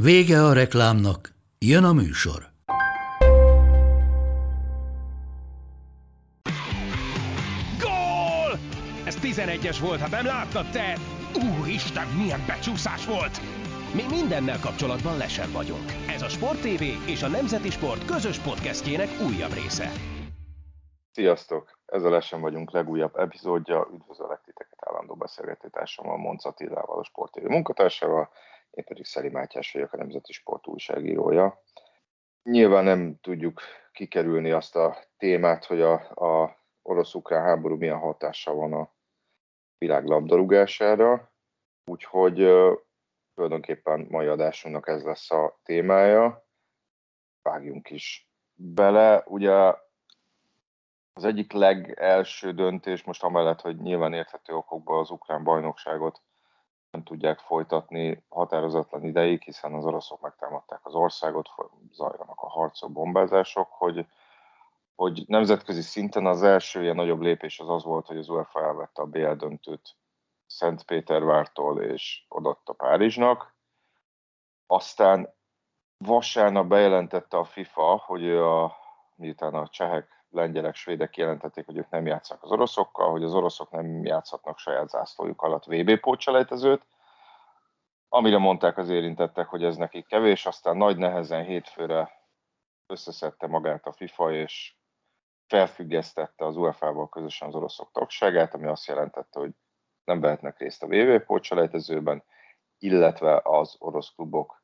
Vége a reklámnak, jön a műsor. Gól! Ez 11-es volt, ha nem láttad te! Úristen, milyen becsúszás volt! Mi mindennel kapcsolatban lesen vagyunk. Ez a Sport TV és a Nemzeti Sport közös podcastjének újabb része. Sziasztok! Ez a Lesen vagyunk legújabb epizódja. Üdvözöllek titeket állandó beszélgetőtársammal, Moncz Attilával, a Sport TV munkatársával. Én pedig Szeli Mátyás vagyok, a Nemzeti Sport újságírója. Nyilván nem tudjuk kikerülni azt a témát, hogy az orosz-ukrán háború milyen hatása van a világ labdarúgására, úgyhogy tulajdonképpen mai adásunknak ez lesz a témája. Vágjunk is bele. Ugye az egyik legelső döntés, most amellett, hogy nyilván érthető okokból az ukrán bajnokságot nem tudják folytatni határozatlan ideig, hiszen az oroszok megtámadták az országot, zajlanak a harcok, bombázások, hogy nemzetközi szinten az első ilyen nagyobb lépés az volt, hogy az UEFA elvette a BL döntőt Szent Pétervártól és odaadta Párizsnak. Aztán vasárnap bejelentette a FIFA, hogy miután a csehek, lengyelek, svédek jelentették, hogy ők nem játszák az oroszokkal, hogy az oroszok nem játszhatnak saját zászlójuk alatt VB pótselejtezőt, amire mondták az érintettek, hogy ez nekik kevés, aztán nagy nehezen hétfőre összeszedte magát a FIFA, és felfüggesztette az UEFA-val közösen az oroszok tagságát, ami azt jelentette, hogy nem vehetnek részt a VB pótselejtezőben, illetve az orosz klubok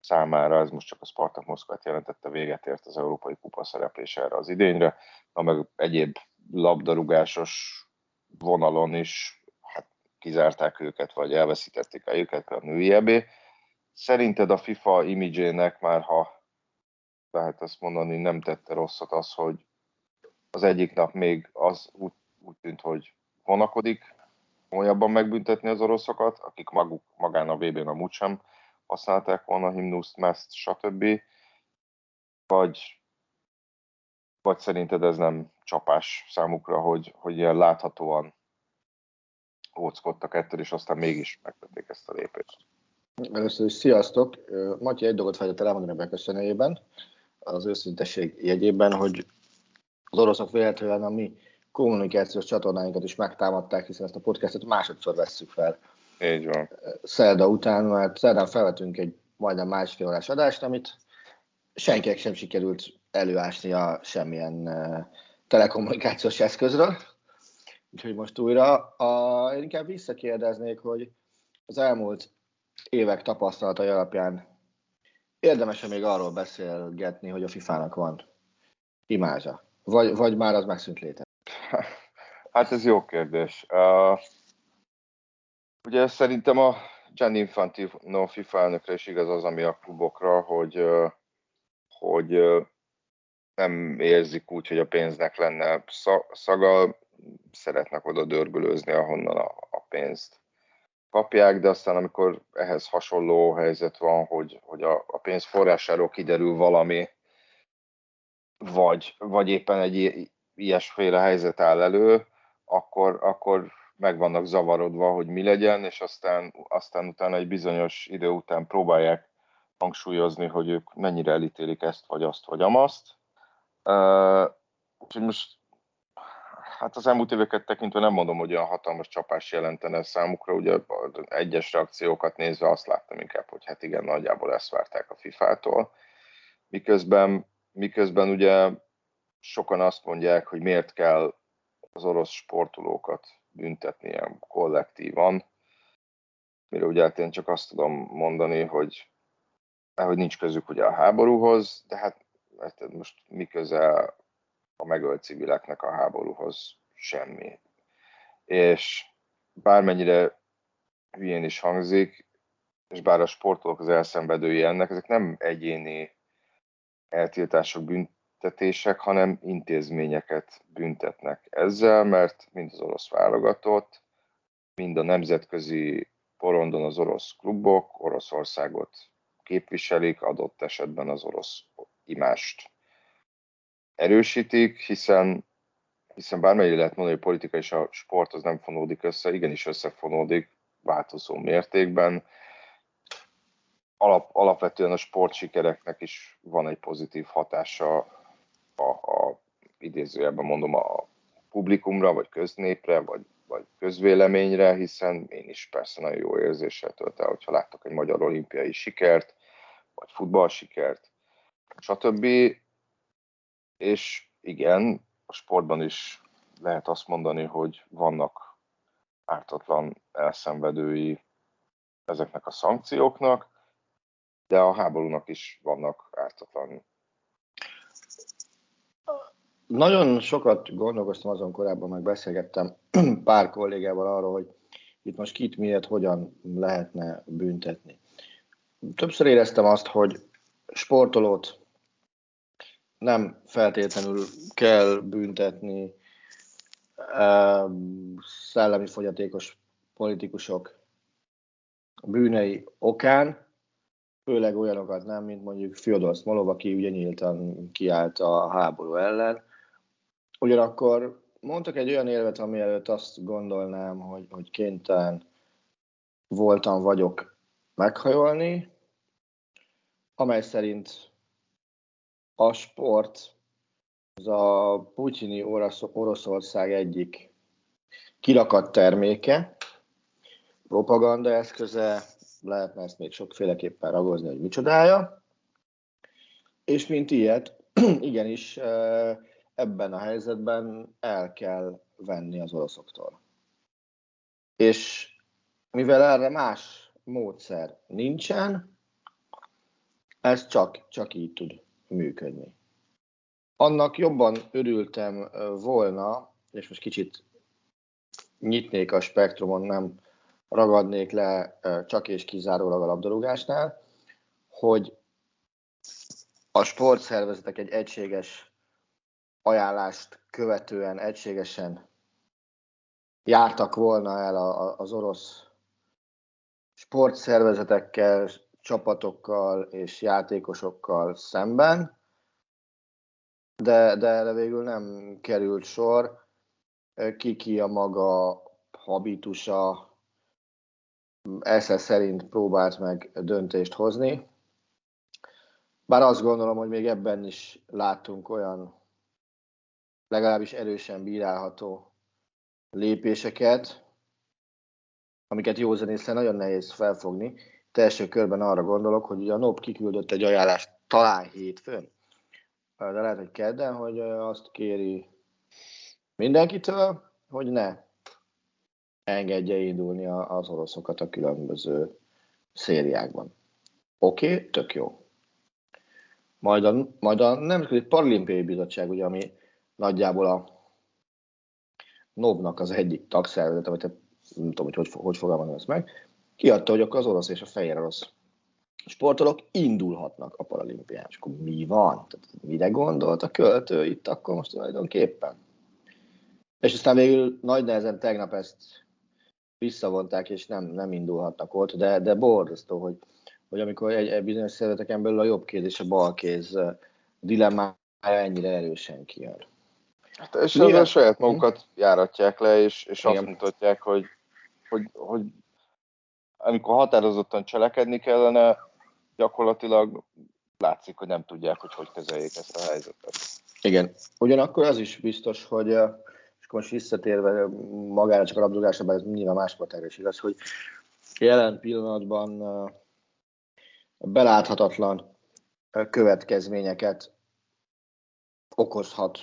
számára, ez most csak a Szpartak Moszkvát jelentette, véget ért az Európai Kupa szereplése erre az idényre, na meg egyéb labdarúgásos vonalon is kizárták őket, vagy elveszítették el őket, például a női EB. Szerinted a FIFA imidzsének már, ha lehet ezt mondani, nem tette rosszat az, hogy az egyik nap még az úgy tűnt, hogy vonakodik komolyabban megbüntetni az oroszokat, akik magán a VB-n amúgy sem használták volna a himnuszt, meszt, stb. Vagy szerinted ez nem csapás számukra, hogy ilyen láthatóan óckodtak ettől, és aztán mégis megtették ezt a lépést? Először is sziasztok! Matyi egy dolgot felejtett elmondani a beköszönőjében, az őszintesség jegyében, hogy az oroszok véletlenül a mi kommunikációs csatornáinkat is megtámadták, hiszen ezt a podcastot másodszor vesszük fel. Így van. Szerda után, mert szerdán felvetünk egy majdnem másfél órás adást, amit senkinek sem sikerült előásnia semmilyen telekommunikációs eszközről. Úgyhogy most újra. Én inkább visszakérdeznék, hogy az elmúlt évek tapasztalatai alapján érdemes-e még arról beszélgetni, hogy a FIFA-nak van imázsa? Vagy már az megszűnt létezik? Hát ez jó kérdés. Ugye szerintem a Gianni Infantino FIFA elnökre is igaz az, ami a klubokra, hogy nem érzik úgy, hogy a pénznek lenne szaga, szeretnek oda dörgölőzni, ahonnan a pénzt kapják, de aztán amikor ehhez hasonló helyzet van, hogy a pénz forrásáról kiderül valami, vagy éppen egy ilyesféle helyzet áll elő, akkor meg vannak zavarodva, hogy mi legyen, és aztán utána egy bizonyos idő után próbálják hangsúlyozni, hogy ők mennyire elítélik ezt, vagy azt, vagy amazt. Úgyhogy most hát az elmúlt éveket tekintve nem mondom, hogy olyan hatalmas csapás jelentene számukra, ugye egyes reakciókat nézve azt láttam inkább, hogy hát igen, nagyjából ezt várták a FIFA-tól. Miközben ugye sokan azt mondják, hogy miért kell az orosz sportolókat büntetni ilyen kollektívan, mire ugye én csak azt tudom mondani, hogy nincs közük ugye a háborúhoz, de hát most mi köze a megölt civileknek a háborúhoz? Semmi. És bármennyire hülyén is hangzik, és bár a sportolók az elszenvedői ennek, ezek nem egyéni eltiltások, büntetések, hanem intézményeket büntetnek ezzel, mert mind az orosz válogatott, mind a nemzetközi porondon az orosz klubok Oroszországot képviselik, adott esetben az orosz imást erősítik, hiszen bármelyik lehet mondani, hogy a politika és a sport az nem fonódik össze, igenis összefonódik változó mértékben. Alapvetően a sportsikereknek is van egy pozitív hatása a idézőjelben mondom a publikumra, vagy köznépre, vagy közvéleményre, hiszen én is persze nagyon jó érzéssel tölt el, hogyha láttok egy magyar olimpiai sikert, vagy futballsikert, stb. És igen, a sportban is lehet azt mondani, hogy vannak ártatlan elszenvedői ezeknek a szankcióknak, de a háborúnak is vannak ártatlan. Nagyon sokat gondolkoztam azon korábban, meg beszélgettem pár kollégával arról, hogy itt most kit, miért, hogyan lehetne büntetni. Többször éreztem azt, hogy sportolót nem feltétlenül kell büntetni, szellemi fogyatékos politikusok bűnei okán, főleg olyanokat nem, mint mondjuk Fjodor Smolov, aki ugye nyíltan kiállt a háború ellen. Ugyanakkor mondtak egy olyan érvet, ami előtt azt gondolnám, hogy kénytelen voltam vagyok meghajolni, amely szerint a sport az a putyini Oroszország egyik kirakadt terméke, propaganda eszköze, lehetne ezt még sokféleképpen ragozni, hogy micsodája. És mint ilyet, igenis ebben a helyzetben el kell venni az oroszoktól. És mivel erre más módszer nincsen, ez csak így tud működni. Annak jobban örültem volna, és most kicsit nyitnék a spektrumon, nem ragadnék le csak és kizárólag a labdarúgásnál, hogy a sportszervezetek egy egységes ajánlást követően egységesen jártak volna el az orosz sportszervezetekkel, csapatokkal és játékosokkal szemben, de erre végül nem került sor. Ki a maga habitusa esze szerint próbált meg döntést hozni. Bár azt gondolom, hogy még ebben is láttunk olyan legalábbis erősen bírálható lépéseket, amiket józanésszel nagyon nehéz felfogni. Első körben arra gondolok, hogy a NOB kiküldött egy ajánlást talán hétfőn, de lehet, hogy kedden, hogy azt kéri mindenkitől, hogy ne engedje indulni az oroszokat a különböző szériákban. Oké, tök jó. Majd a Nemzetközi Paralimpiai Bizottság, ugye, ami nagyjából a NOB-nak az egyik tagszervezete, vagy nem tudom, hogy fogalmazom ezt meg, kiadta, hogy akkor az orosz és a fehér orosz sportolók indulhatnak a paralimpián. És akkor mi van? Tehát mire gondolt a költő itt akkor most tulajdonképpen? És aztán végül nagy nehezen tegnap ezt visszavonták, és nem indulhatnak ott, de borzasztó, hogy amikor egy bizonyos szervezeteken belül a jobb kéz és a bal kéz dilemmája ennyire erősen kijön. Hát, és a saját magukat járatják le, és azt mutatják, hogy amikor határozottan cselekedni kellene, gyakorlatilag látszik, hogy nem tudják, hogy kezeljék ezt a helyzetet. Igen. Ugyanakkor az is biztos, hogy, és most visszatérve magára csak a labdarúgásra, bár ez nyilván más sportágra is igaz, hogy jelen pillanatban beláthatatlan következményeket okozhat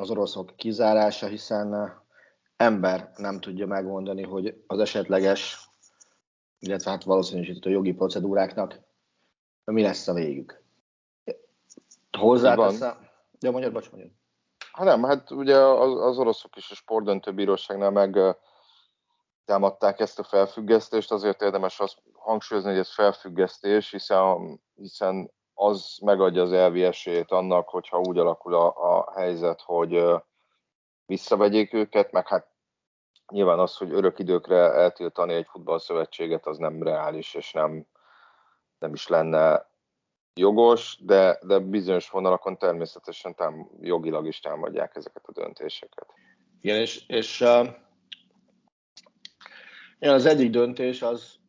az oroszok kizárása, hiszen ember nem tudja megmondani, hogy az esetleges, illetve hát valószínűsített a jogi procedúráknak mi lesz a végük. Hozzáteszem... Ja, mondjad. Hát nem, ugye az oroszok is a sportdöntőbíróságnál meg támadták ezt a felfüggesztést, azért érdemes azt hangsúlyozni, hogy ez felfüggesztés, hiszen az megadja az elvi esélyét annak, hogyha úgy alakul a helyzet, hogy visszavegyék őket, meg hát nyilván az, hogy örök időkre eltiltani egy futballszövetséget, az nem reális, és nem is lenne jogos, de bizonyos vonalakon természetesen jogilag is támadják ezeket a döntéseket. Igen, és az egyik döntés, az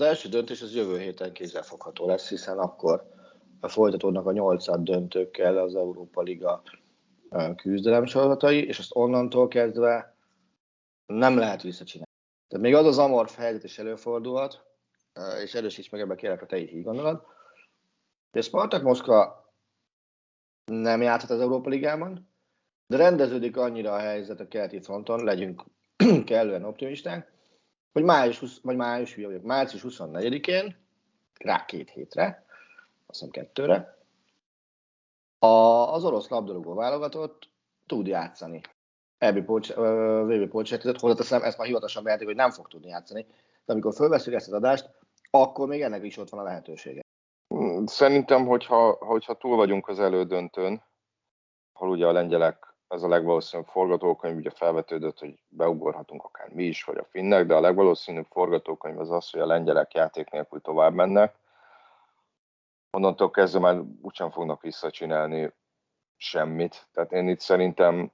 első döntés az jövő héten kézzelfogható lesz, hiszen akkor folytatódnak a 8 döntőkkel az Európa Liga küzdelem sorozatai, és azt onnantól kezdve nem lehet visszacsinálni. Tehát még az amorf helyzet is előfordulhat, és erősíts meg ebben kérlek, ha te így gondolod. De Szpartak Moszkva nem játszhat az Európa Ligában, de rendeződik annyira a helyzet a keleti fronton, legyünk kellően optimisták, hogy március 24-én, rá 2 hétre, azt hiszem 2-re, az orosz labdarúgó válogatott tud játszani. VB pótcsertezett, hozzáteszem, ezt már hivatalosan bejelentik, hogy nem fog tudni játszani. De amikor fölveszünk ezt az adást, akkor még ennek is ott van a lehetősége. Szerintem, hogyha túl vagyunk az elődöntőn, ahol ugye a lengyelek, ez a legvalószínűbb forgatókönyv, ugye felvetődött, hogy beugorhatunk akár mi is, vagy a finnek, de a legvalószínűbb forgatókönyv az az, hogy a lengyelek játék nélkül tovább mennek. Onnantól kezdve már úgysem fognak visszacsinálni semmit. Tehát én itt szerintem,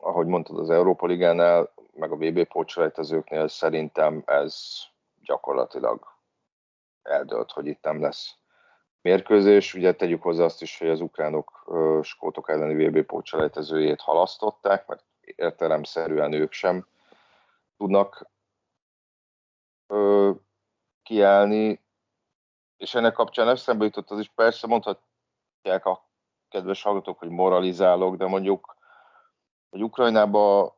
ahogy mondtad, az Európa Ligánál, meg a VB-pótselejtezőknél szerintem ez gyakorlatilag eldőlt, hogy itt nem lesz mérkőzés. Ugye tegyük hozzá azt is, hogy az ukránok skótok elleni VB-pótselejtezőjét halasztották, mert értelemszerűen ők sem tudnak kiállni, és ennek kapcsán eszembe jutott az is, persze mondhatják a kedves hallgatók, hogy moralizálok, de mondjuk, hogy Ukrajnában,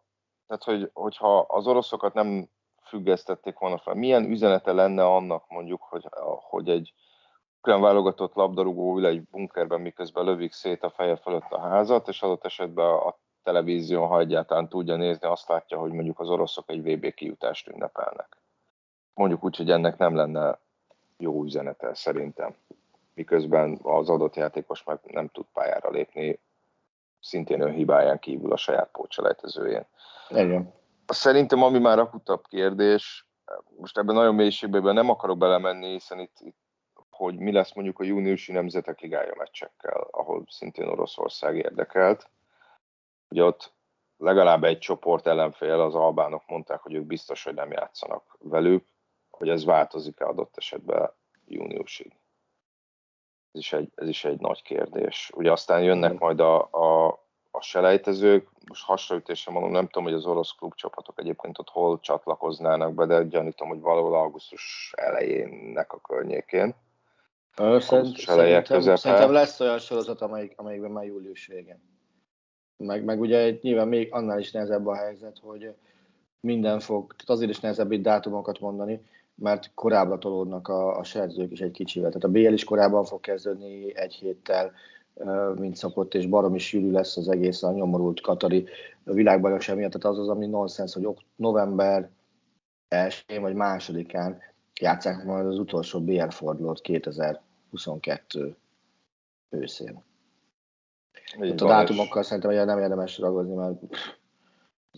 tehát hogyha az oroszokat nem függesztették volna fel, milyen üzenete lenne annak mondjuk, hogy egy ukrán válogatott labdarúgó ül egy bunkerben, miközben lövik szét a feje fölött a házat, és adott esetben a televízión, ha egyáltalán tudja nézni, azt látja, hogy mondjuk az oroszok egy VB kijutást ünnepelnek. Mondjuk úgy, hogy ennek nem lenne jó üzenete szerintem, miközben az adott játékos meg nem tud pályára lépni, szintén önhibáján kívül a saját pótselejtezőjén. Igen. Szerintem ami már akutabb kérdés, most ebben nagyon mélységben nem akarok belemenni, hiszen itt, hogy mi lesz mondjuk a júniusi Nemzetek Ligája meccsekkel, ahol szintén Oroszország érdekelt. Ugye ott legalább egy csoport ellenfél, az albánok mondták, hogy ők biztos, hogy nem játszanak velük, hogy ez változik-e adott esetben júniusig. Ez is egy nagy kérdés. Ugye aztán jönnek majd a selejtezők, most hasraütésre mondom, nem tudom, hogy az orosz klubcsapatok egyébként ott hol csatlakoznának be, de gyanítom, hogy valahol augusztus elejének a környékén. Szerintem lesz olyan sorozat, amelyikben már július végén. Meg ugye nyilván még annál is nehezebb a helyzet, hogy tehát azért is nehezebb itt dátumokat mondani, mert korábbra tolódnak a selejtezők is egy kicsivel. Tehát a BL is korábban fog kezdődni egy héttel, mint szokott, és baromi sűrű lesz az egész a nyomorult katari világbajnokság miatt. Tehát az, ami nonsens, hogy november 1-én vagy 2-án játsszák majd az utolsó BL fordulót 2022 őszén. A dátumokkal szerintem nem érdemes ragozni, mert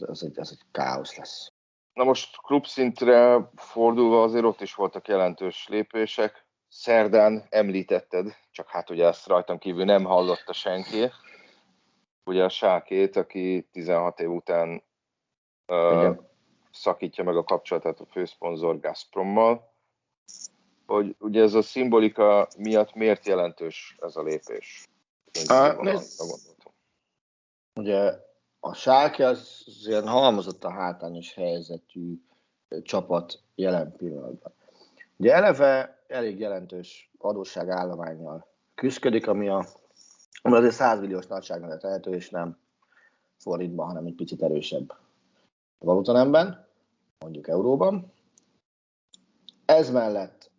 ez egy káosz lesz. Na most klubszintre fordulva azért ott is voltak jelentős lépések. Szerdán említetted, csak hát ugye ezt rajtam kívül nem hallotta senki. Ugye a Schalkét, aki 16 év után szakítja meg a kapcsolatát a főszponzor Gazprommal. Hogy ugye ez a szimbolika miatt miért jelentős ez a lépés? Ugye a Schalke az ilyen halmozottan hátrányos helyzetű csapat jelen pillanatban. Ugye eleve elég jelentős adósságállománnyal küszködik, ami azért 100 milliós nagyságra tehető, és nem forintban, hanem egy picit erősebb valutanemben, mondjuk euróban. Ez mellett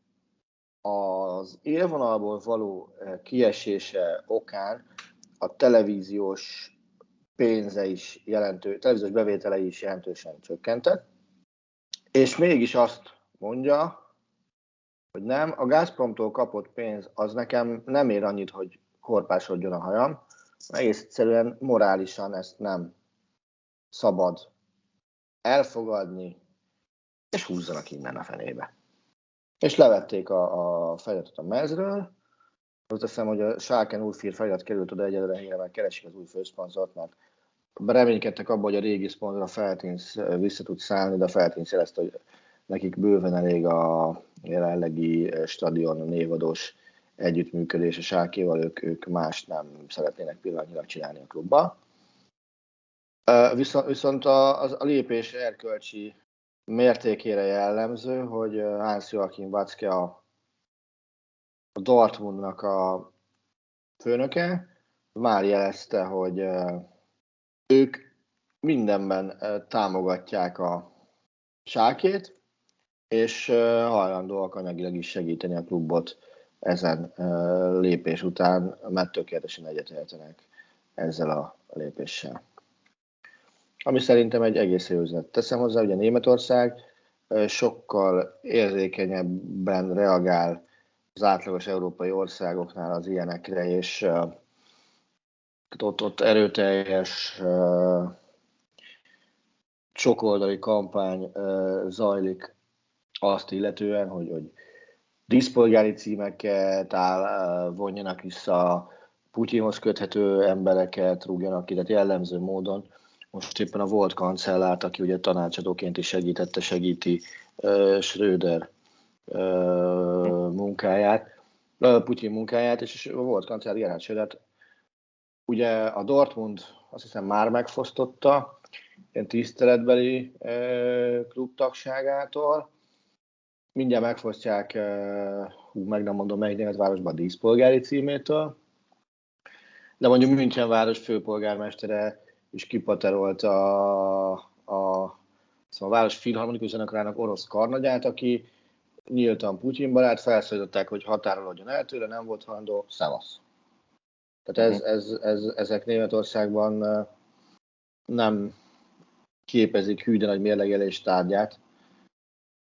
az élvonalból való kiesése okán a televíziós bevételei is jelentősen csökkentett, És mégis azt mondja, hogy nem, a Gazpromtól kapott pénz az nekem nem ér annyit, hogy korpásodjon a hajam. Egész egyszerűen morálisan ezt nem szabad elfogadni, és húzzanak innen a fenébe. És levették a feliratot a mezről. Azt hiszem, hogy a Schalken új felirat került oda egyelőre hírre, mert keresik az új főszponzort, mert reménykedtek abban, hogy a régi szponzor a Feltins vissza tud szállni, de a Feltins jelezte, hogy nekik bőven elég a jelenlegi stadion névadós együttműködés a Schalkéval, ők mást nem szeretnének pillanatnyilag csinálni a klubba. Viszont a lépés erkölcsi mértékére jellemző, hogy Hans Joachim Watzke a Dortmundnak a főnöke már jelezte, hogy ők mindenben támogatják a Schalkét, és hajlandóak anyagilag is segíteni a klubot ezen lépés után, mert tökéletesen egyetértenek ezzel a lépéssel. Ami szerintem egy egész jó üzlet. Teszem hozzá, hogy a Németország sokkal érzékenyebben reagál az átlagos európai országoknál az ilyenekre, és ott erőteljes sokoldali kampány zajlik azt illetően, hogy díszpolgári címeket vonjanak vissza, Putyinhoz köthető embereket rúgjanak ki, tehát jellemző módon. Most éppen a volt kancellárt, aki ugye tanácsadóként is segíti Schröder munkáját, Putyin munkáját, és a volt kancellár Gerhard Schrödert ugye a Dortmund azt hiszem már megfosztotta ilyen tiszteletbeli klubtagságától. Mindjárt megfosztják, meg nem mondom melyik németvárosban, a díszpolgári címétől. De mondjuk München város főpolgármestere is kipaterolt a város filharmonikus zenekarának orosz karnagyát, aki nyíltan Putyin barát, felszólították, hogy határolódjon el tőle, nem volt hajlandó, szevasz. Tehát ezek Németországban nem képezik hű de nagy mérlegelés tárgyát.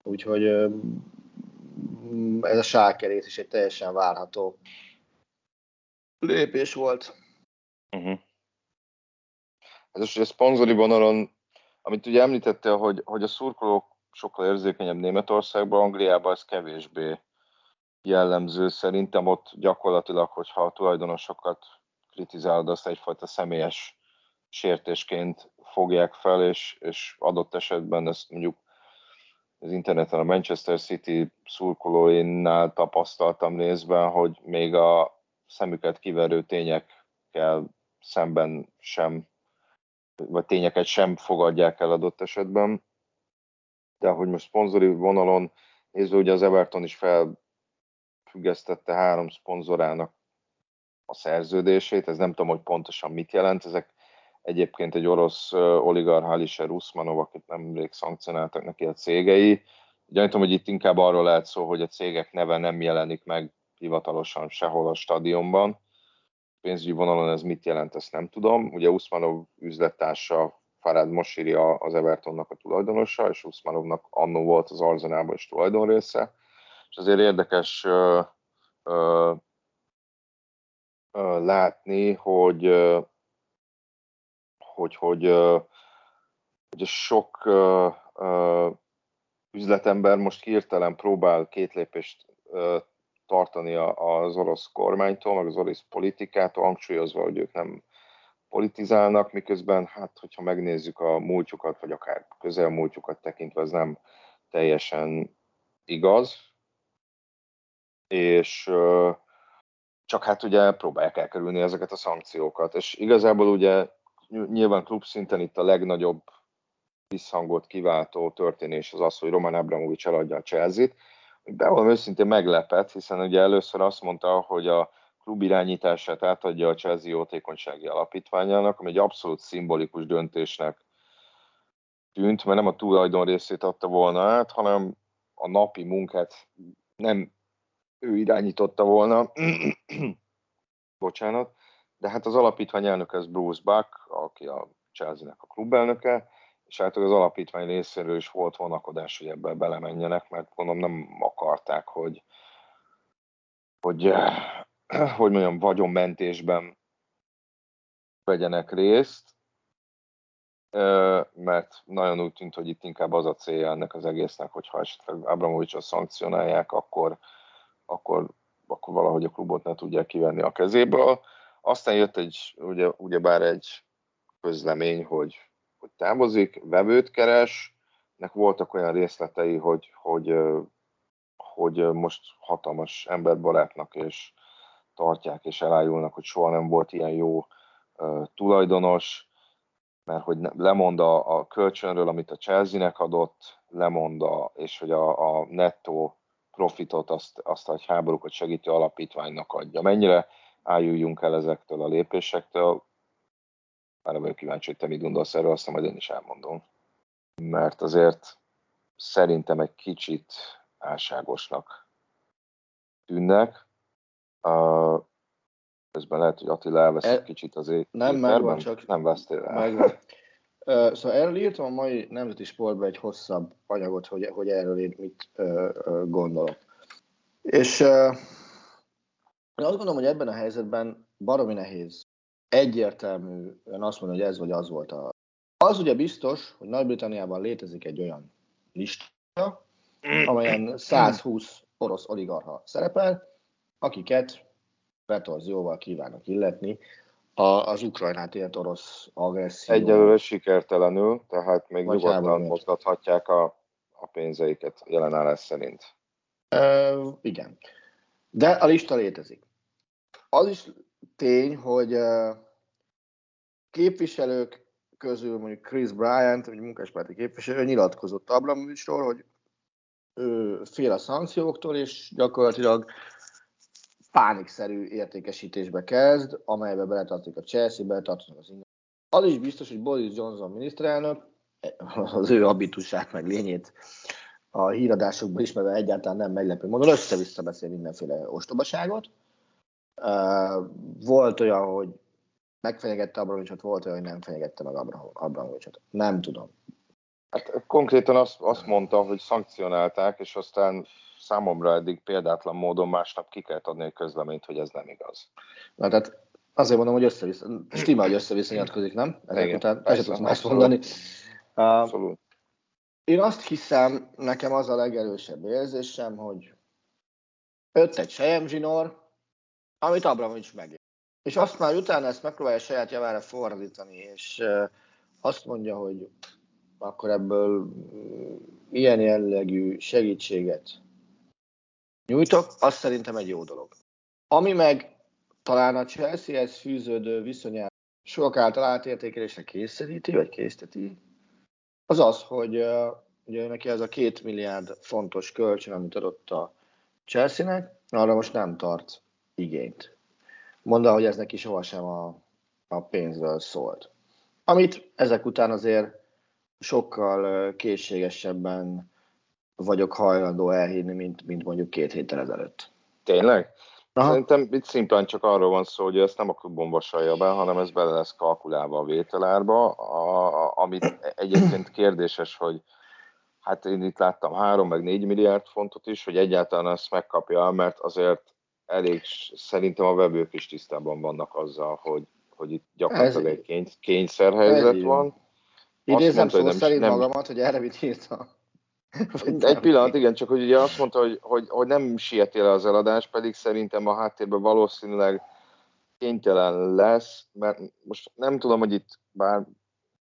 Úgyhogy ez a Schalke rész is egy teljesen várható lépés volt. Uh-huh. Ez is, hogy a szponzori vonalon, amit ugye említette, hogy a szurkolók sokkal érzékenyebb Németországban, Angliában ez kevésbé jellemző. Szerintem ott gyakorlatilag, hogyha a tulajdonosokat kritizálod, azt egyfajta személyes sértésként fogják fel, és adott esetben ezt mondjuk az interneten a Manchester City szurkolóinál tapasztaltam részben, hogy még a szemüket kiverő tényekkel szemben sem, vagy tényeket sem fogadják el adott esetben. De hogy most szponzori vonalon nézve, ugye az Everton is felfüggesztette 3 szponzorának a szerződését, ez nem tudom, hogy pontosan mit jelent, ezek egyébként egy orosz oligarchális Ruszmanov, akit nemrég szankcionáltak neki a cégei. Gyanítom, hogy itt inkább arról lehet szó, hogy a cégek neve nem jelenik meg hivatalosan sehol a stadionban. Pénzügyi vonalon ez mit jelent, ezt nem tudom. Ugye Ruszmanov üzlettársa Farad Mosiri az Evertonnak a tulajdonosa, és Ruszmanovnak annó volt az Arzenálban is tulajdonrésze. És azért érdekes látni, hogy sok üzletember most hirtelen próbál két lépést tartani az orosz kormánytól, meg az orosz politikától, hangsúlyozva, hogy ők nem politizálnak, miközben, hát, hogyha megnézzük a múltjukat, vagy akár közelmúltjukat tekintve, az nem teljesen igaz. És csak hát ugye próbálják elkerülni ezeket a szankciókat. És igazából ugye nyilván klubszinten itt a legnagyobb visszhangot kiváltó történés az az, hogy Roman Abramovich eladja a Chelsea-t. Bevallom őszintén meglepett, hiszen ugye először azt mondta, hogy a klub irányítását átadja a Chelsea jótékonysági alapítványának, ami egy abszolút szimbolikus döntésnek tűnt, mert nem a tulajdon részét adta volna át, hanem a napi munkát nem ő irányította volna. Bocsánat. De hát az alapítvány elnöke az Bruce Buck, aki a Chelsea-nek a klubelnöke, és hát az alapítvány részéről is volt vonakodás, hogy ebbe belemenjenek, mert mondom, nem akarták, hogy mondjam, vagyonmentésben vegyenek részt, mert nagyon úgy tűnt, hogy itt inkább az a célja ennek az egésznek, hogyha esetleg Abramovichot szankcionálják, akkor valahogy a klubot ne tudják kivenni a kezéből. Aztán jött egy közlemény, hogy távozik, vevőt keres, nek voltak olyan részletei, hogy most hatalmas emberbarátnak és tartják és elájulnak, hogy soha nem volt ilyen jó tulajdonos, mert hogy lemond a kölcsönről, amit a Chelsea-nek adott, és hogy a nettó profitot, azt a háborúkat segítő alapítványnak adja. Mennyire álljunk el ezektől a lépésektől? Már nem vagyok kíváncsi, hogy te mit gondolsz erről, aztán majd én is elmondom. Mert azért szerintem egy kicsit álságosnak tűnnek. Közben lehet, hogy Attila elvesz egy kicsit azért. Nem, megvan, csak nem vesztél el. Szóval erről írtam a mai Nemzeti Sportban egy hosszabb anyagot, hogy erről én mit gondolok. És én azt gondolom, hogy ebben a helyzetben baromi nehéz egyértelműen azt mondani, hogy ez vagy az volt a... Az ugye biztos, hogy Nagy-Britanniában létezik egy olyan lista, amelyen 120 orosz oligarcha szerepel, akiket betorzióval kívánnak illetni az Ukrajnát ért orosz agresszió. Egyelőre sikertelenül, tehát még nyugodtan mozgathatják a pénzeiket jelenállás szerint. Igen. De a lista létezik. Az is tény, hogy képviselők közül mondjuk Chris Bryant, egy munkáspárti képviselő, nyilatkozott Abramovichról, hogy ő fél a szankcióktól, és gyakorlatilag pánikszerű értékesítésbe kezd, amelybe beletartozik a Chelsea, beletartozik az England. Az is biztos, hogy Boris Johnson miniszterelnök, az ő habitusát meg lényét a híradásokban ismerve egyáltalán nem meglepő módon, össze-vissza beszél mindenféle ostobaságot. Volt olyan, hogy megfenyegette Abramovichot, volt olyan, hogy nem fenyegette meg Abramovichot. Nem tudom. Hát konkrétan azt mondta, hogy szankcionálták, és aztán számomra eddig példátlan módon másnap ki kellett adni egy közleményt, hogy ez nem igaz. Na tehát azért mondom, hogy össze-vissza, stíma, hogy össze-vissza nyilatkozik, nem? Ezek után esetleg más mondani. Abszolút. Én azt hiszem, nekem az a legerősebb érzésem, hogy öt egy selyemzsinór, amit Abramovich megér. És azt már utána ezt megpróbálja saját javára fordítani, és azt mondja, hogy akkor ebből ilyen jellegű segítséget nyújtok, az szerintem egy jó dolog. Ami meg talán a Chelsea-hez fűződő viszonyát sok által átértékelésre készíti, vagy készteti, az az, hogy ugye neki ez a 2 milliárd fontos kölcsön, amit adott a Chelsea-nek, arra most nem tart igényt. Mondta, hogy ez neki sohasem a pénzről szólt. Amit ezek után azért sokkal készségesebben vagyok hajlandó elhinni, mint mondjuk 2 héttel ezelőtt. Tényleg? Aha. Szerintem itt szimplán csak arról van szó, hogy ezt nem a klubon vasalja be, hanem ez bele lesz kalkulálva a vételárba, amit egyébként kérdéses, hogy hát én itt láttam 3 meg 4 milliárd fontot is, hogy egyáltalán ezt megkapja, mert azért elég szerintem a vevők is tisztában vannak azzal, hogy itt gyakorlatilag egy kényszerhelyzet van. Idézem szó szerint magamat, hogy erre mit írtam. Egy pillanat, igen, csak hogy ugye azt mondta, hogy nem sieti le az eladás, pedig szerintem a háttérben valószínűleg kénytelen lesz, mert most nem tudom, hogy itt bár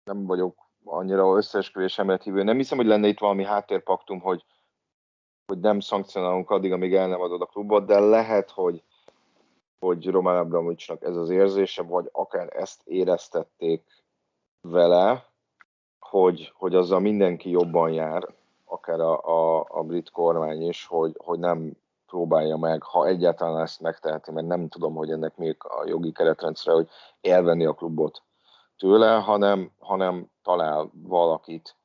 nem vagyok annyira összeesküvés elmélethívő, nem hiszem, hogy lenne itt valami háttérpaktum, hogy nem szankcionálunk addig, amíg el nem adod a klubot, de lehet, hogy Roman Abramovichnak ez az érzése, vagy akár ezt éreztették vele, hogy azzal mindenki jobban jár, akár a brit kormány is, hogy nem próbálja meg, ha egyáltalán ezt megteheti, mert nem tudom, hogy ennek még a jogi keretrendszere, hogy elvenni a klubot tőle, hanem talál valakit,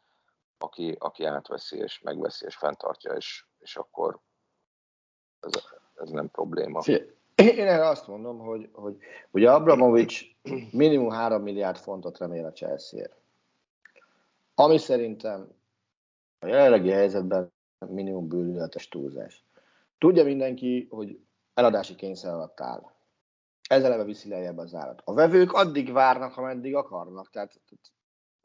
aki átveszi és megveszi és fenntartja, és akkor ez nem probléma. Én erre azt mondom, hogy ugye Abramovich minimum 3 milliárd fontot remél a Chelsea-ért. Ami szerintem a jelenlegi helyzetben minimum bűnületes túlzás. Tudja mindenki, hogy eladási kényszer alatt áll. Ez eleve viszi lejjebb az árat. A vevők addig várnak, ameddig akarnak, tehát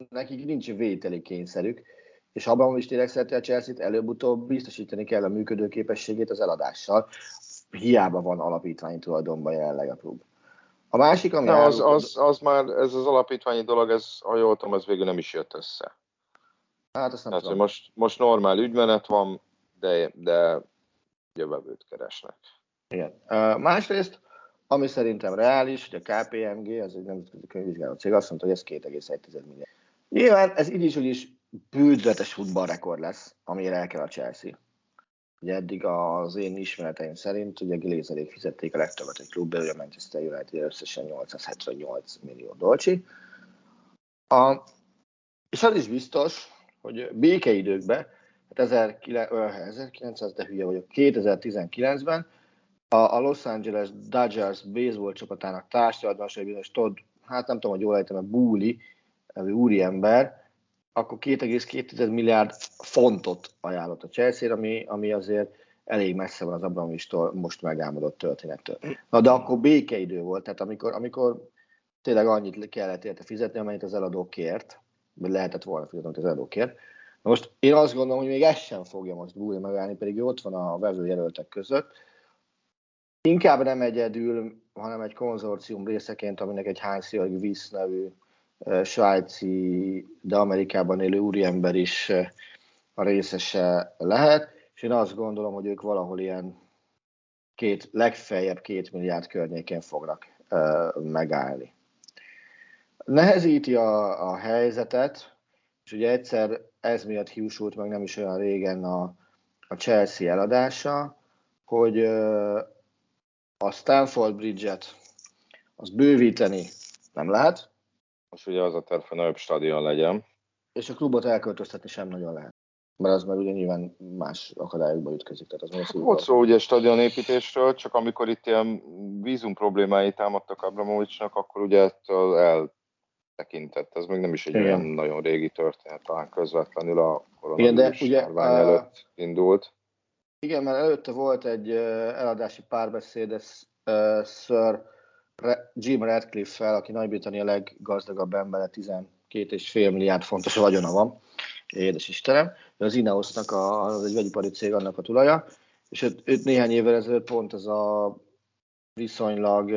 nekik nincs vételi kényszerük, és abban is tényleg szereti a Chelsea-t, előbb-utóbb biztosítani kell a működőképességét az eladással. Hiába van alapítványi tulajdonban jelenleg a klub. A másik, ami... Az már, ez az alapítványi dolog, ez, ha jól tudom, ez végül nem is jött össze. Hát azt nem tudom. Tehát, most normál ügymenet van, de jövevőt keresnek. Igen. Másrészt, ami szerintem reális, hogy a KPMG, az egy nemzetközi könyvvizsgáló cég, azt mondta, hogy ez 2,1 millió. Nyilván ez így is, úgy is bűnületes futballrekord lesz, amire el kell a Chelsea. Ugye eddig az én ismereteim szerint, ugye Glazerék fizették a legtöbbet egy klubból, ugye a Manchester United összesen 878 millió dolcsi. És az is biztos, hogy békeidőkben, hát 2019-ben a Los Angeles Dodgers baseball csapatának társadalmas, egy bizonyos Todd, hát nem tudom, hogy jól ejtem, a Búli, egy úriember, akkor 2,2 milliárd fontot ajánlott a Chelsea-re, ami azért elég messze van az Abramovichstól most megálmodott történettől. Na de akkor békeidő volt, tehát amikor tényleg annyit kellett érte fizetni, amennyit az eladó kért, vagy lehetett volna fizetni, amit az eladó kért. Na most én azt gondolom, hogy még ez sem fogja most bújni megállni, pedig ott van a vevőjelöltek között. Inkább nem egyedül, hanem egy konzorcium részeként, aminek egy Hans Joachim Watzke nevű svájci, de Amerikában élő úriember is a részese lehet, és én azt gondolom, hogy ők valahol ilyen legfeljebb 2 milliárd környékén fognak megállni. Nehezíti a helyzetet, és ugye egyszer ez miatt hiúsult meg nem is olyan régen a Chelsea eladása, hogy a Stamford Bridge-et az bővíteni nem lehet. Most ugye az a terv, hogy nagyobb stadion legyen. És a klubot elköltöztetni sem nagyon lehet. Mert az meg ugye nyilván más akadályokba ütközik. Tehát az volt szó ugye stadionépítésről, csak amikor itt ilyen vízum problémái támadtak Abramovichnak, akkor ugye ettől eltekintett. Ez még nem is egy olyan nagyon régi történet, talán közvetlenül a koronavírus járvány előtt indult. Igen, mert előtte volt egy eladási párbeszéd Sir Jim Ratcliffe-fel, aki Nagy-Britannia leggazdagabb embere, 12,5 milliárd fontos vagyona van, édes Istenem, az Ineos-nak az egy vegyipari cég, annak a tulaja, és őt néhány évvel ezelőtt pont ez a viszonylag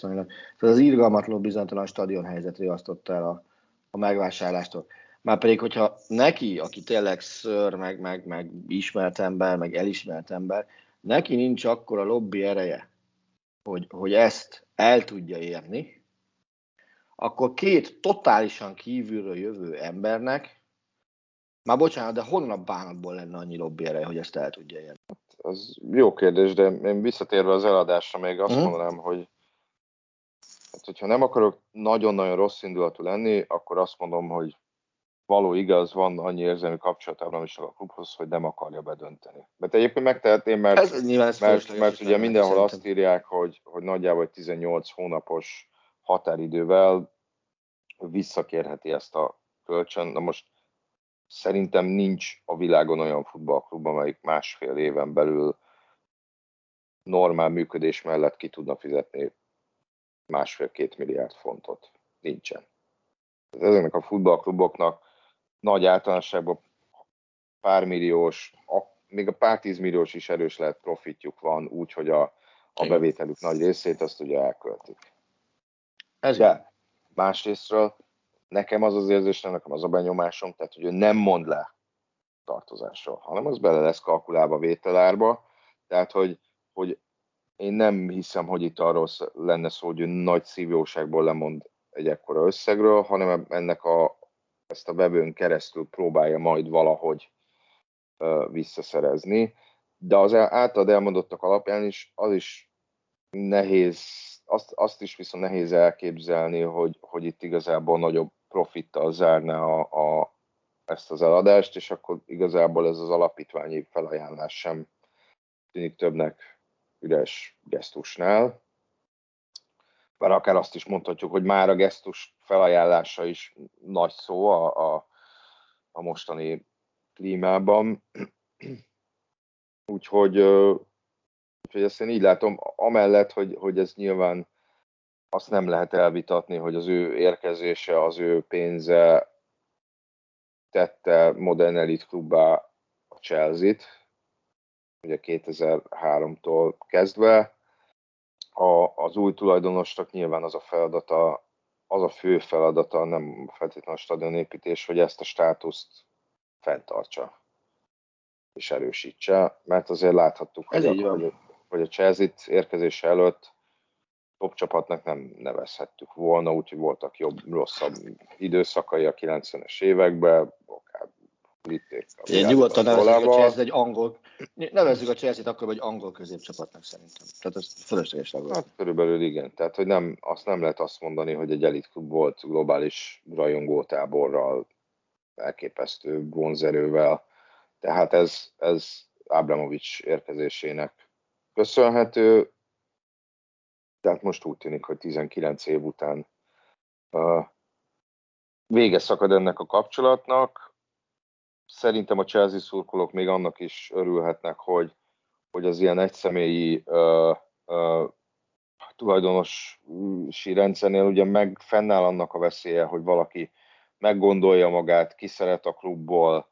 tehát az irgalmatlan bizonytalan stadion helyzetre riasztotta el a megvásárlástól. Márpedig, hogyha neki, aki tényleg ször, meg ismert ember, meg elismert ember, neki nincs akkora lobby ereje, hogy ezt el tudja érni, akkor 2 totálisan kívülről jövő embernek, már bocsánat, de honnan a bánatból lenne annyi lobby ereje, hogy ezt el tudja érni? Az jó kérdés, de én visszatérve az eladásra még azt mondanám, hogy hát, hogyha nem akarok nagyon-nagyon rossz indulatú lenni, akkor azt mondom, hogy való igaz, van annyi érzelmi kapcsolatában is a klubhoz, hogy nem akarja bedönteni. Mert egyébként megtehetném, mert ugye mindenhol azt írják, hogy nagyjából 18 hónapos határidővel visszakérheti ezt a kölcsön. Na most szerintem nincs a világon olyan futballklub, amelyik 1,5 éven belül normál működés mellett ki tudna fizetni 1,5-2 milliárd fontot. Nincsen. Ezeknek a futballkluboknak nagy általánosságban pár milliós, még a pár tízmilliós is erős lehet profitjuk van, úgyhogy a bevételük nagy részét azt ugye elköltik. De másrésztről nekem az az érzésem, nekem az a benyomásom, tehát hogy ő nem mond le tartozásról, hanem az bele lesz kalkulálva vételárba, tehát hogy én nem hiszem, hogy itt arról lenne szó, hogy ő nagy szívjóságból lemond egy ekkora összegről, hanem ennek ezt a vevőn keresztül próbálja majd valahogy visszaszerezni. De az általad elmondottak alapján is, az is nehéz, azt is viszont nehéz elképzelni, hogy itt igazából nagyobb profittal zárná ezt az eladást, és akkor igazából ez az alapítványi felajánlás sem tűnik többnek üres gesztusnál. bár akár azt is mondhatjuk, hogy már a gesztus felajánlása is nagy szó a mostani klímában. Úgyhogy ezt én így látom, amellett, hogy ez nyilván azt nem lehet elvitatni, hogy az ő érkezése, az ő pénze tette modern elit klubbá a Chelsea-t, ugye 2003-tól kezdve. Az új tulajdonosnak nyilván az a feladata, az a fő feladata, nem feltétlenül a stadionépítés, hogy ezt a státuszt fenntartsa és erősítse, mert azért láthattuk, hogy a Chelsea érkezése előtt top csapatnak nem nevezhettük volna, úgyhogy voltak jobb, rosszabb időszakai a 90-es években, akár vitték. Nyugodtan nevezzük a Chelsea-t akkor egy angol középcsapatnak szerintem. Tehát ez fölösleges lenne. Hát, körülbelül igen. Tehát, hogy azt nem lehet azt mondani, hogy egy elitklub volt globális rajongótáborral, elképesztő vonzerővel. Tehát ez Abramovich érkezésének köszönhető. Tehát most úgy tűnik, hogy 19 év után vége szakad ennek a kapcsolatnak. Szerintem a Chelsea szurkolók még annak is örülhetnek, hogy az ilyen egyszemélyi tulajdonosi rendszernél ugye meg fennáll annak a veszélye, hogy valaki meggondolja magát, kiszeret a klubból,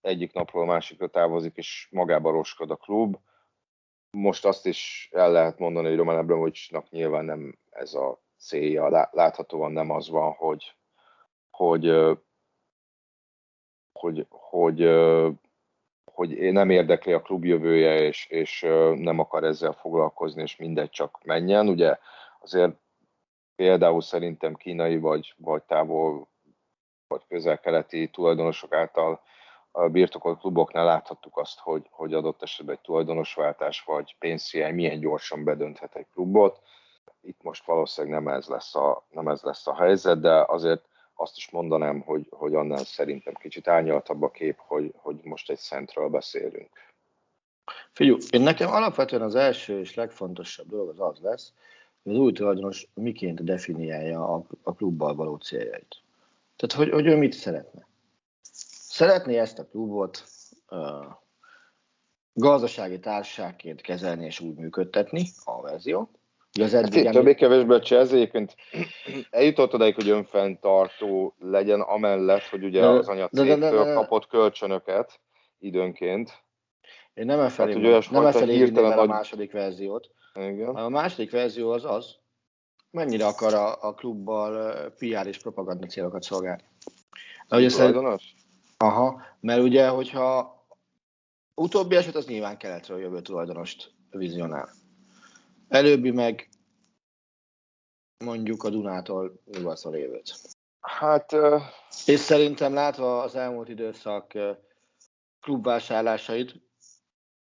egyik napról a másikra távozik, és magába roskad a klub. Most azt is el lehet mondani, hogy Roman Abramovichnak nyilván nem ez a célja, láthatóan nem az van, hogy nem érdekli a klub jövője, és nem akar ezzel foglalkozni, és mindegy, csak menjen. Ugye azért például szerintem kínai, vagy távol, vagy közel-keleti tulajdonosok által a birtokolt kluboknál láthattuk azt, hogy adott esetben egy tulajdonosváltás vagy pénzhiány milyen gyorsan bedönthet egy klubot. Itt most valószínűleg nem ez lesz a helyzet, de azért azt is mondanám, hogy annál szerintem kicsit árnyaltabb a kép, hogy most egy centről beszélünk. Figyú, én nekem alapvetően az első és legfontosabb dolog az lesz, hogy az új tulajdonos miként definiálja a klubbal való céljait. Tehát, hogy ő mit szeretne. Szeretné ezt a klubot gazdasági társaságként kezelni és úgy működtetni, a verzió. Többé-kevésbé a Chelsea egyébként eljutott odáig, hogy önfenntartó legyen, amellett, hogy ugye az anyacégtől kapott kölcsönöket időnként. Én nem efelé írtam el a második verziót. Igen. A második verzió az, mennyire akar a klubbal PR és propaganda célokat szolgálni. Tulajdonos? Aha, mert ugye, hogyha utóbbi eset, az nyilván keletről jövő tulajdonost vizionál. Előbbi meg mondjuk a Dunától nyugatra lévőt. Hát... És szerintem látva az elmúlt időszak klubvásárlásait,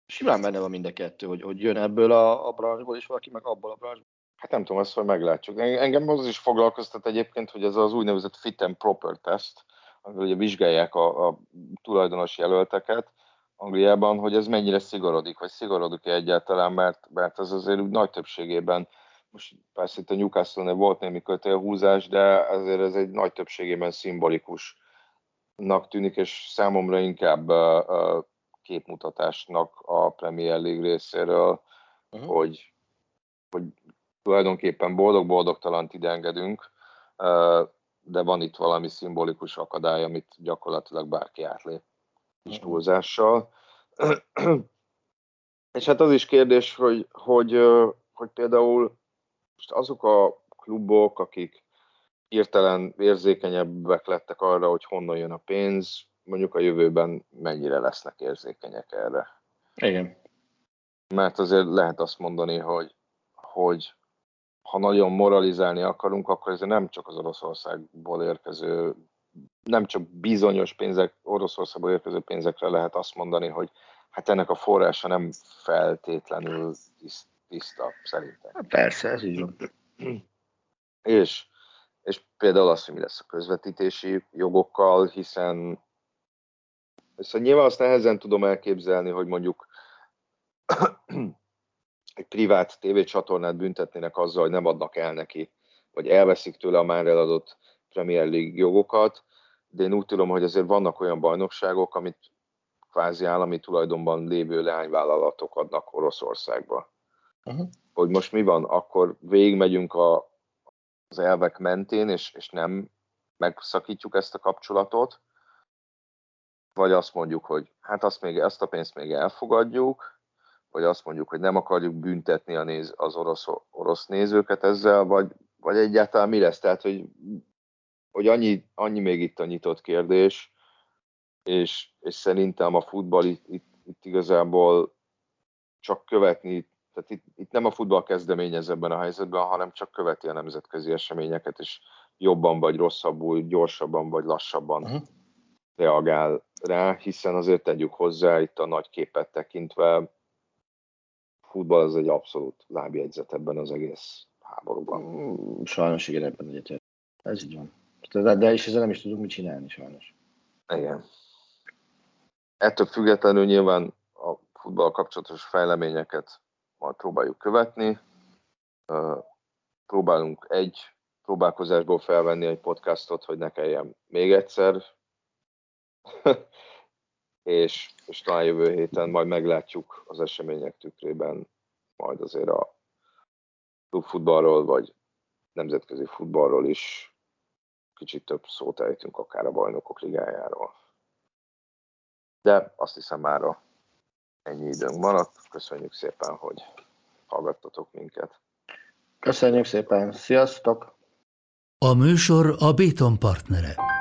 simán benne van mind a kettő, hogy jön ebből a branchból, és valaki meg abból a branchból. Hát nem tudom, ezt majd meglátjuk. Engem az is foglalkoztat egyébként, hogy ez az úgynevezett fit and proper test, amikor ugye vizsgálják a tulajdonos jelölteket Angliában, hogy ez mennyire szigorodik, vagy szigorodik-e egyáltalán, mert ez azért úgy nagy többségében, most persze itt a Newcastle-nél volt némi kötélhúzás, de azért ez egy nagy többségében szimbolikusnak tűnik, és számomra inkább képmutatásnak a Premier League részéről, hogy tulajdonképpen boldog-boldogtalant ideengedünk, de van itt valami szimbolikus akadály, amit gyakorlatilag bárki átlép kis túlzással. És hát az is kérdés, hogy például most azok a klubok, akik hirtelen érzékenyebbek lettek arra, hogy honnan jön a pénz, mondjuk a jövőben mennyire lesznek érzékenyek erre. Igen. Mert azért lehet azt mondani, hogy ha nagyon moralizálni akarunk, akkor ez nem csak az Oroszországból érkező, nem csak bizonyos pénzek, Oroszországból érkező pénzekre lehet azt mondani, hogy hát ennek a forrása nem feltétlenül tiszta, szerintem. Persze, ez így van. És például az, hogy mi lesz a közvetítési jogokkal, hiszen nyilván azt nehezen tudom elképzelni, hogy mondjuk egy privát tévécsatornát büntetnének azzal, hogy nem adnak el neki, vagy elveszik tőle a már eladott Premier League jogokat, de én úgy tudom, hogy azért vannak olyan bajnokságok, amit kvázi állami tulajdonban lévő leányvállalatok adnak Oroszországba. Uh-huh. Hogy most mi van, akkor végigmegyünk az elvek mentén, és nem megszakítjuk ezt a kapcsolatot, vagy azt mondjuk, hogy hát ezt a pénzt még elfogadjuk, vagy azt mondjuk, hogy nem akarjuk büntetni az orosz nézőket ezzel, vagy egyáltalán mi lesz? Tehát, hogy annyi még itt a nyitott kérdés, és szerintem a futball itt igazából csak követni, tehát itt nem a futball kezdeményez ebben a helyzetben, hanem csak követi a nemzetközi eseményeket, és jobban vagy rosszabbul, gyorsabban vagy lassabban reagál rá, hiszen azért tegyük hozzá, itt a nagy képet tekintve, futball az egy abszolút lábjegyzet ebben az egész háborúban. Sajnos igen, ebben egyetért. Ez így van. De és ezzel nem is tudunk mit csinálni, sajnos. Igen. Ettől függetlenül nyilván a futball kapcsolatos fejleményeket majd próbáljuk követni. Próbálunk egy próbálkozásból felvenni egy podcastot, hogy ne kelljen még egyszer. és talán jövő héten majd meglátjuk az események tükrében, majd azért a klubfutballról, vagy nemzetközi futballról is kicsit több szót ejtünk, akár a Bajnokok Ligájáról. De azt hiszem mára ennyi időnk maradt. Köszönjük szépen, hogy hallgattatok minket. Köszönjük szépen, sziasztok! A műsor a Béton partnere.